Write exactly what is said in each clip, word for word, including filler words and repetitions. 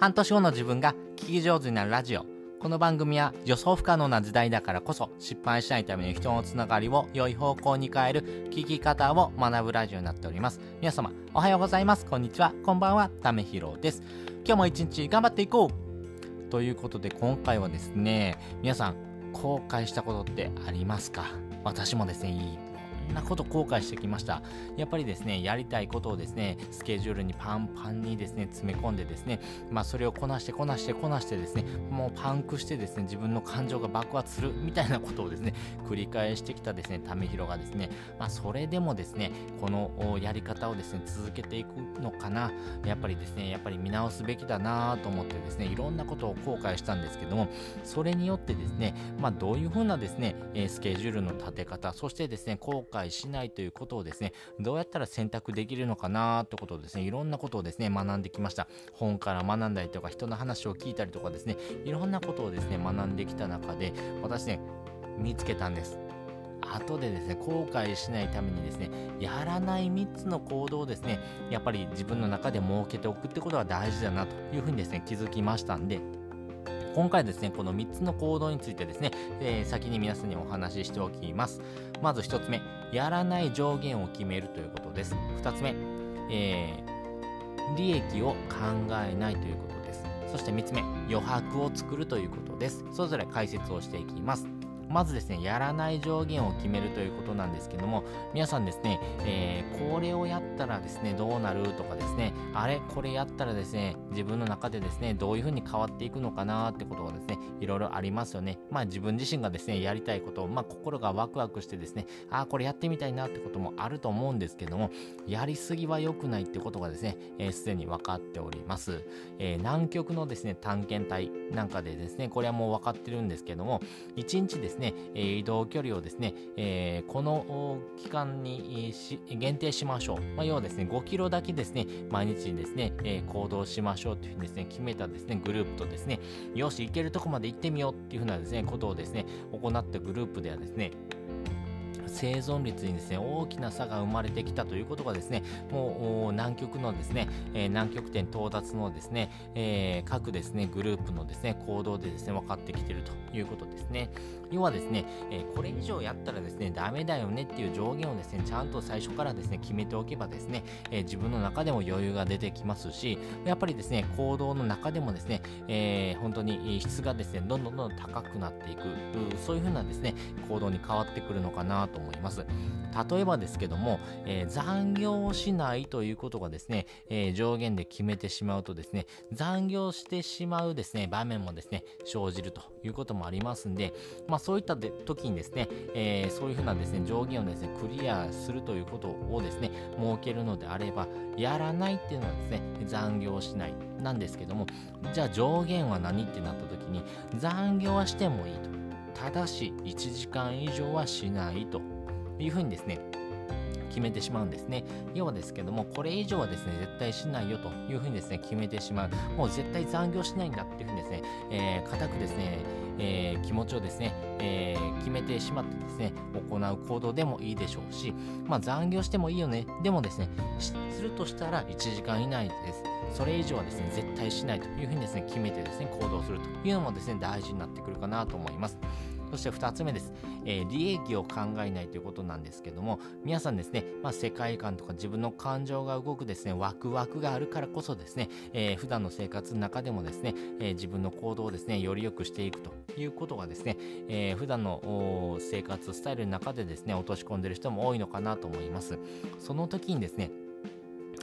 半年後の自分が聞き上手になるラジオ。この番組は予想不可能な時代だからこそ失敗しないための人のつながりを良い方向に変える聞き方を学ぶラジオになっております。皆様おはようございます。こんにちは。こんばんは。ためひろです。今日も一日頑張っていこうということで、今回はですね、皆さん後悔したことってありますか？私もですね、そんなこと後悔してきました。やっぱりですね、やりたいことをですね、スケジュールにパンパンにですね詰め込んでですね、まあそれをこなしてこなしてこなしてですね、もうパンクしてですね、自分の感情が爆発するみたいなことをですね繰り返してきたですねためひろがですね、まあそれでもですねこのやり方をですね続けていくのかな、やっぱりですねやっぱり見直すべきだなと思ってですね、いろんなことを後悔したんですけども、それによってですね、まあどういうふうなですねスケジュールの立て方、そしてですね後悔しないということをですね、どうやったら選択できるのかなということをですね、いろんなことをですね学んできました。本から学んだりとか、人の話を聞いたりとかですね、いろんなことをですね学んできた中で、私ね見つけたんです。後でですね後悔しないためにですね、やらないみっつの行動をですね、やっぱり自分の中で設けておくってことが大事だなというふうにですね気づきましたんで、今回ですねこのみっつの行動についてですね、えー、先に皆さんにお話ししておきます。まずひとつめ、やらない上限を決めるということです。ふたつめ、えー、利益を考えないということです。そしてみっつめ、余白を作るということです。それぞれ解説をしていきます。まずですね、やらない上限を決めるということなんですけども、皆さんですね、えー、これをやったらですねどうなるとかですね、あれこれやったらですね自分の中でですねどういう風に変わっていくのかなってことがですねいろいろありますよね。まあ自分自身がですねやりたいことを、まあ心がワクワクしてですね、あーこれやってみたいなってこともあると思うんですけども、やりすぎは良くないってことがですねすでに分かっております。えー、南極のですね探検隊なんかでですね、これはもう分かってるんですけども、いちにちですね移動距離をですね、えー、この期間に限定しましょう、まあ、要はですねごキロだけですね毎日ですね、えー、行動しましょうというふうにですね決めたですねグループとですね、よし行けるとこまで行ってみようっていうふうなですねことをですね行ったグループではですね、生存率にですね大きな差が生まれてきたということがですね、もう南極のですね、えー、南極点到達のですね、えー、各ですねグループのですね行動でですね分かってきているということですね。要はですね、えー、これ以上やったらですねダメだよねっていう上限をですねちゃんと最初からですね決めておけばですね、えー、自分の中でも余裕が出てきますし、やっぱりですね行動の中でもですね、えー、本当に質がですねどんどんどんどん高くなっていく、そういう風なですね行動に変わってくるのかなと思います。例えばですけども、えー、残業をしないということがですね、えー、上限で決めてしまうとですね、残業してしまうですね場面もですね生じるということもありますんで、まあそういったで時にですね、えー、そういうふうなですね上限をですねクリアするということをですね設けるのであれば、やらないっていうのはですね残業しないなんですけども、じゃあ上限は何ってなった時に、残業はしてもいいと、ただしいちじかん以上はしないというふうにですね決めてしまうんですね。要はですけども、これ以上はですね絶対しないよというふうにですね決めてしまう、もう絶対残業しないんだっていうふうにですね、えー、固くですね、えー、気持ちをですね、えー、決めてしまってですね行う行動でもいいでしょうし、まあ残業してもいいよね、でもですねするとしたらいちじかん以内です、それ以上はですね絶対しないというふうにですね決めてですね行動するというのもですね大事になってくるかなと思います。そしてふたつめです、えー、利益を考えないということなんですけども、皆さんですね、まあ、世界観とか自分の感情が動くですねワクワクがあるからこそですね、えー、普段の生活の中でもですね、えー、自分の行動をですねより良くしていくということがですね、えー、普段の生活スタイルの中でですね落とし込んでる人も多いのかなと思います。その時にですね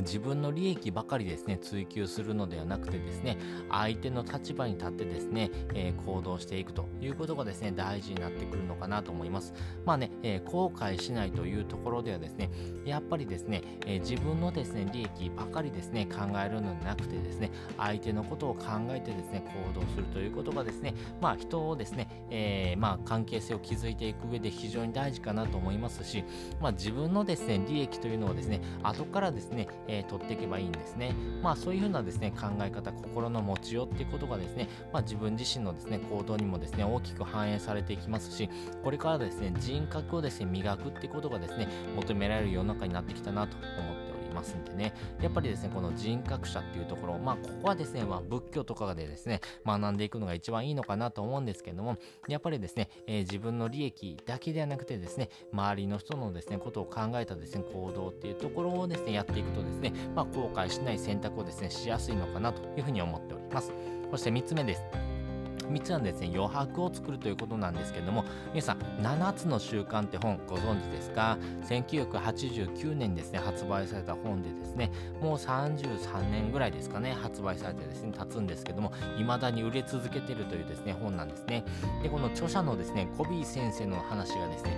自分の利益ばかりですね追求するのではなくてですね、相手の立場に立ってですね、えー、行動していくということがですね大事になってくるのかなと思います。まあね、えー、後悔しないというところではですね、やっぱりですね、えー、自分のですね利益ばかりですね考えるのではなくてですね、相手のことを考えてですね行動するということがですね、まあ人をですね、えー、まあ関係性を築いていく上で非常に大事かなと思いますし、まあ自分のですね利益というのをですね後からですねえー、取っていけばいいんですね。まあそういうふうなですね考え方、心の持ちようっていうことがですね、まあ自分自身のですね行動にもですね大きく反映されていきますし、これからですね人格をですね磨くってことがですね求められる世の中になってきたなと思っております。いますんでね、やっぱりですねこの人格者っていうところ、まあここはですね、まあ、仏教とかでですね学んでいくのが一番いいのかなと思うんですけども、やっぱりですね、えー、自分の利益だけではなくてですね、周りの人のですねことを考えたですね行動っていうところをですねやっていくとですね、まあ後悔しない選択をですねしやすいのかなというふうに思っております。そしてみっつめです。みっつはですね、余白を作るということなんですけれども、皆さんななつの習慣って本ご存知ですか？せんきゅうひゃくはちじゅうきゅうねんですね発売された本でですね、もうさんじゅうさんねんぐらいですかね発売されてですね経つんですけども、未だに売れ続けているというですね本なんですね。でこの著者のですねコビー先生の話がですね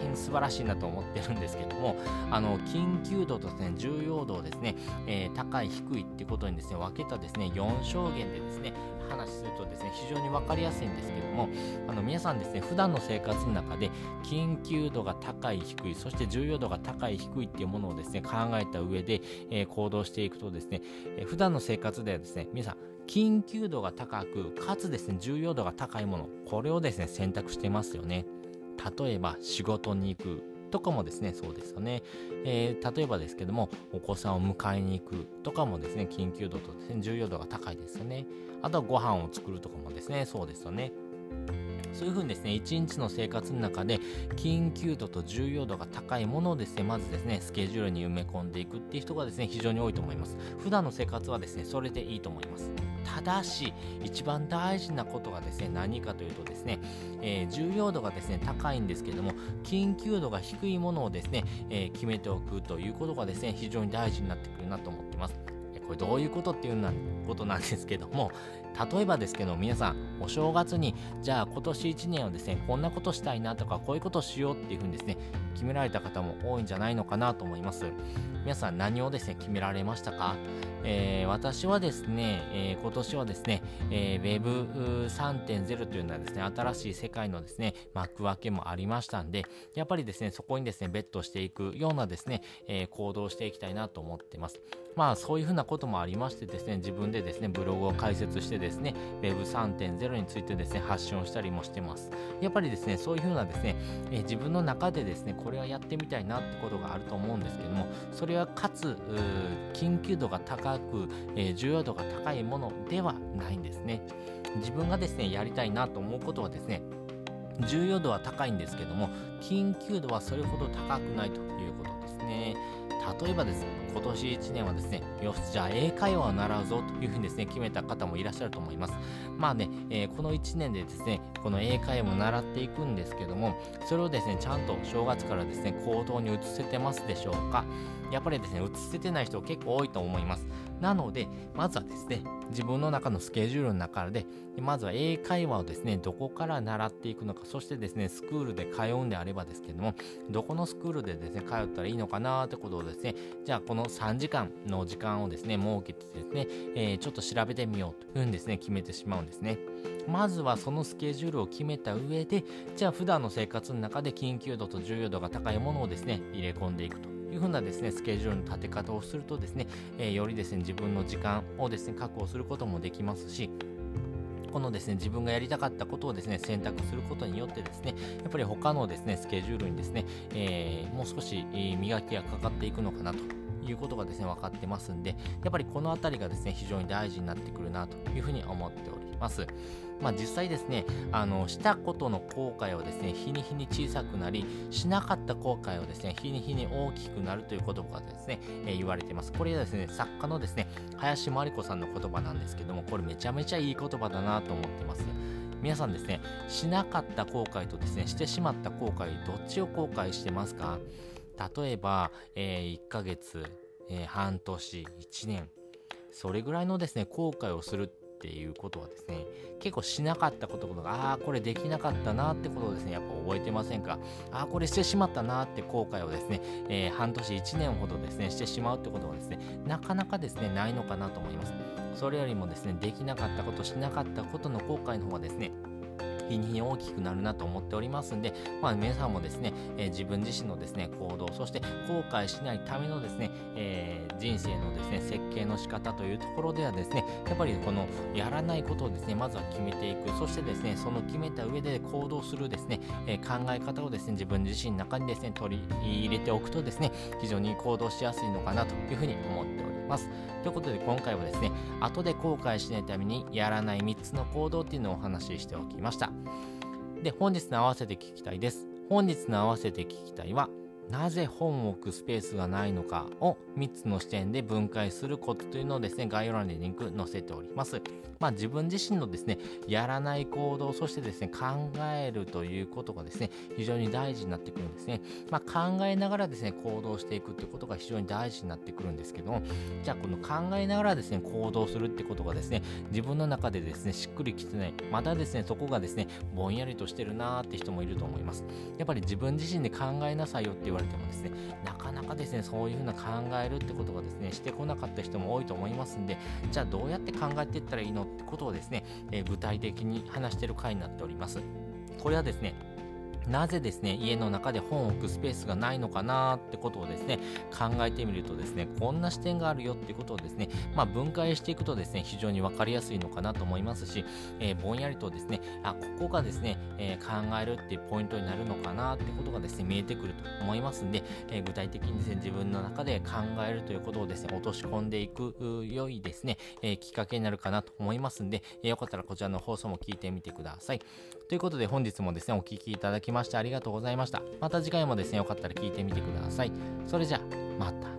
大変素晴らしいなと思ってるんですけども、あの緊急度とですね重要度をですね、えー、高い低いっていうことにですね分けたですねよん証言でですね話するとですね非常に分かりやすいんですけども、あの皆さんですね普段の生活の中で緊急度が高い低い、そして重要度が高い低いっていうものをですね考えた上で、えー、行動していくとですね、えー、普段の生活ではですね皆さん緊急度が高くかつですね重要度が高いもの、これをですね選択していますよね。例えば仕事に行くとかもですねそうですよね、えー、例えばですけどもお子さんを迎えに行くとかもですね緊急度とですね重要度が高いですよね。あとはご飯を作るとかもですねそうですよね。そういうふうにですね一日の生活の中で緊急度と重要度が高いものをですねまずですねスケジュールに埋め込んでいくっていう人がですね非常に多いと思います。普段の生活はですねそれでいいと思います。ただし一番大事なことがですね何かというとですね、えー、重要度がですね高いんですけども緊急度が低いものをですね、えー、決めておくということがですね非常に大事になってくるなと思ってます。これどういうことっていうことなんですけども、例えばですけど皆さんお正月にじゃあ今年いちねんをですねこんなことしたいなとかこういうことしようっていうふうにですね決められた方も多いんじゃないのかなと思います。皆さん何をですね決められましたか？えー、私はですね、えー、今年はですね、えー、ウェブスリーてんゼロ というのはですね新しい世界のですね幕開けもありましたんで、やっぱりですねそこにですねベットしていくようなですね、えー、行動していきたいなと思ってます。まあそういうふうなこともありましてですね自分でですねブログを開設してですね ウェブスリーてんゼロ についてですね発信をしたりもしてます。やっぱりですねそういうふうなですね、えー、自分の中でですねこれはやってみたいなってことがあると思うんですけども、それはかつ緊急度が高い高く、えー、重要度が高いものではないんですね。自分がですねやりたいなと思うことはですね重要度は高いんですけども緊急度はそれほど高くないということですね。例えばですね今年いちねんはですねよしじゃあ英会話を習うぞというふうにですね決めた方もいらっしゃると思います。まあね、えー、このいちねんでですねこの英会話も習っていくんですけども、それをですねちゃんと正月からですね行動に移せてますでしょうか？やっぱりですね移せてない人結構多いと思います。なのでまずはですね自分の中のスケジュールの中でまずは英会話をですねどこから習っていくのか、そしてですねスクールで通うんであればですけどもどこのスクールでですね通ったらいいのかなーってことをですねじゃあこのさんじかんの時間をですね設けてですね、えー、ちょっと調べてみようというふうにですね決めてしまうんですね。まずはそのスケジュールを決めた上でじゃあ普段の生活の中で緊急度と重要度が高いものをですね入れ込んでいくというふうなですねスケジュールの立て方をするとですね、えー、よりですね自分の時間をですね確保することもできますし、このですね自分がやりたかったことをですね選択することによってですねやっぱり他のですねスケジュールにですね、えー、もう少し磨きがかかっていくのかなということがですね分かってますんで、やっぱりこのあたりがですね非常に大事になってくるなというふうに思っております。まあ、実際ですねあのしたことの後悔はですね日に日に小さくなり、しなかった後悔はですね日に日に大きくなるという言葉がですね、えー、言われています。これはですね作家のですね林真理子さんの言葉なんですけども、これめちゃめちゃいい言葉だなと思ってます。皆さんですねしなかった後悔とですねしてしまった後悔、どっちを後悔してますか？例えば、えー、いっかげつ、えー、半年、いちねん、それぐらいのですね後悔をするっていうことはですね結構しなかったことがああこれできなかったなってことをですねやっぱ覚えてませんか？ああこれしてしまったなって後悔をですね、えー、半年いちねんほどですねしてしまうってことはですねなかなかですねないのかなと思います。それよりもですねできなかったことしなかったことの後悔の方がですね日に日に大きくなるなと思っておりますんで、まあ、皆さんもですね、えー、自分自身のですね行動、そして後悔しないためのですね、えー、人生のですね設計の仕方というところではですね、やっぱりこのやらないことをですねまずは決めていく、そしてですねその決めた上で行動するですね、えー、考え方をですね自分自身の中にですね取り入れておくとですね非常に行動しやすいのかなというふうに思っております。ということで今回はですね、後で後悔しないためにやらないみっつの行動っていうのをお話ししておきました。で、本日の合わせて聞きたいです。本日の合わせて聞きたいは、なぜ本を置くスペースがないのかをみっつの視点で分解することというのをですね概要欄にリンク載せております。まあ、自分自身のですねやらない行動、そしてですね考えるということがですね非常に大事になってくるんですね。まあ、考えながらですね行動していくということが非常に大事になってくるんですけども、じゃあこの考えながらですね行動するってことがですね自分の中でですねしっくりきてない、またですねそこがですねぼんやりとしてるなーって人もいると思います。やっぱり自分自身で考えなさいよって言われてもですねなかなかですねそういうふうな考えるってことがですねしてこなかった人も多いと思いますんで、じゃあどうやって考えていったらいいのってことをですね、えー、具体的に話している回になっております。これはですね、なぜですね家の中で本を置くスペースがないのかなってことをですね考えてみるとですねこんな視点があるよってことをですね、まあ、分解していくとですね非常に分かりやすいのかなと思いますし、えー、ぼんやりとですねあここがですね、えー、考えるっていうポイントになるのかなってことがですね見えてくると思いますんで、えー、具体的にですね自分の中で考えるということをですね落とし込んでいく良いですね、えー、きっかけになるかなと思いますんで、えー、よかったらこちらの放送も聞いてみてください。ということで本日もですねお聞きいただきましてありがとうございました。また次回もですねよかったら聞いてみてください。それじゃあまた。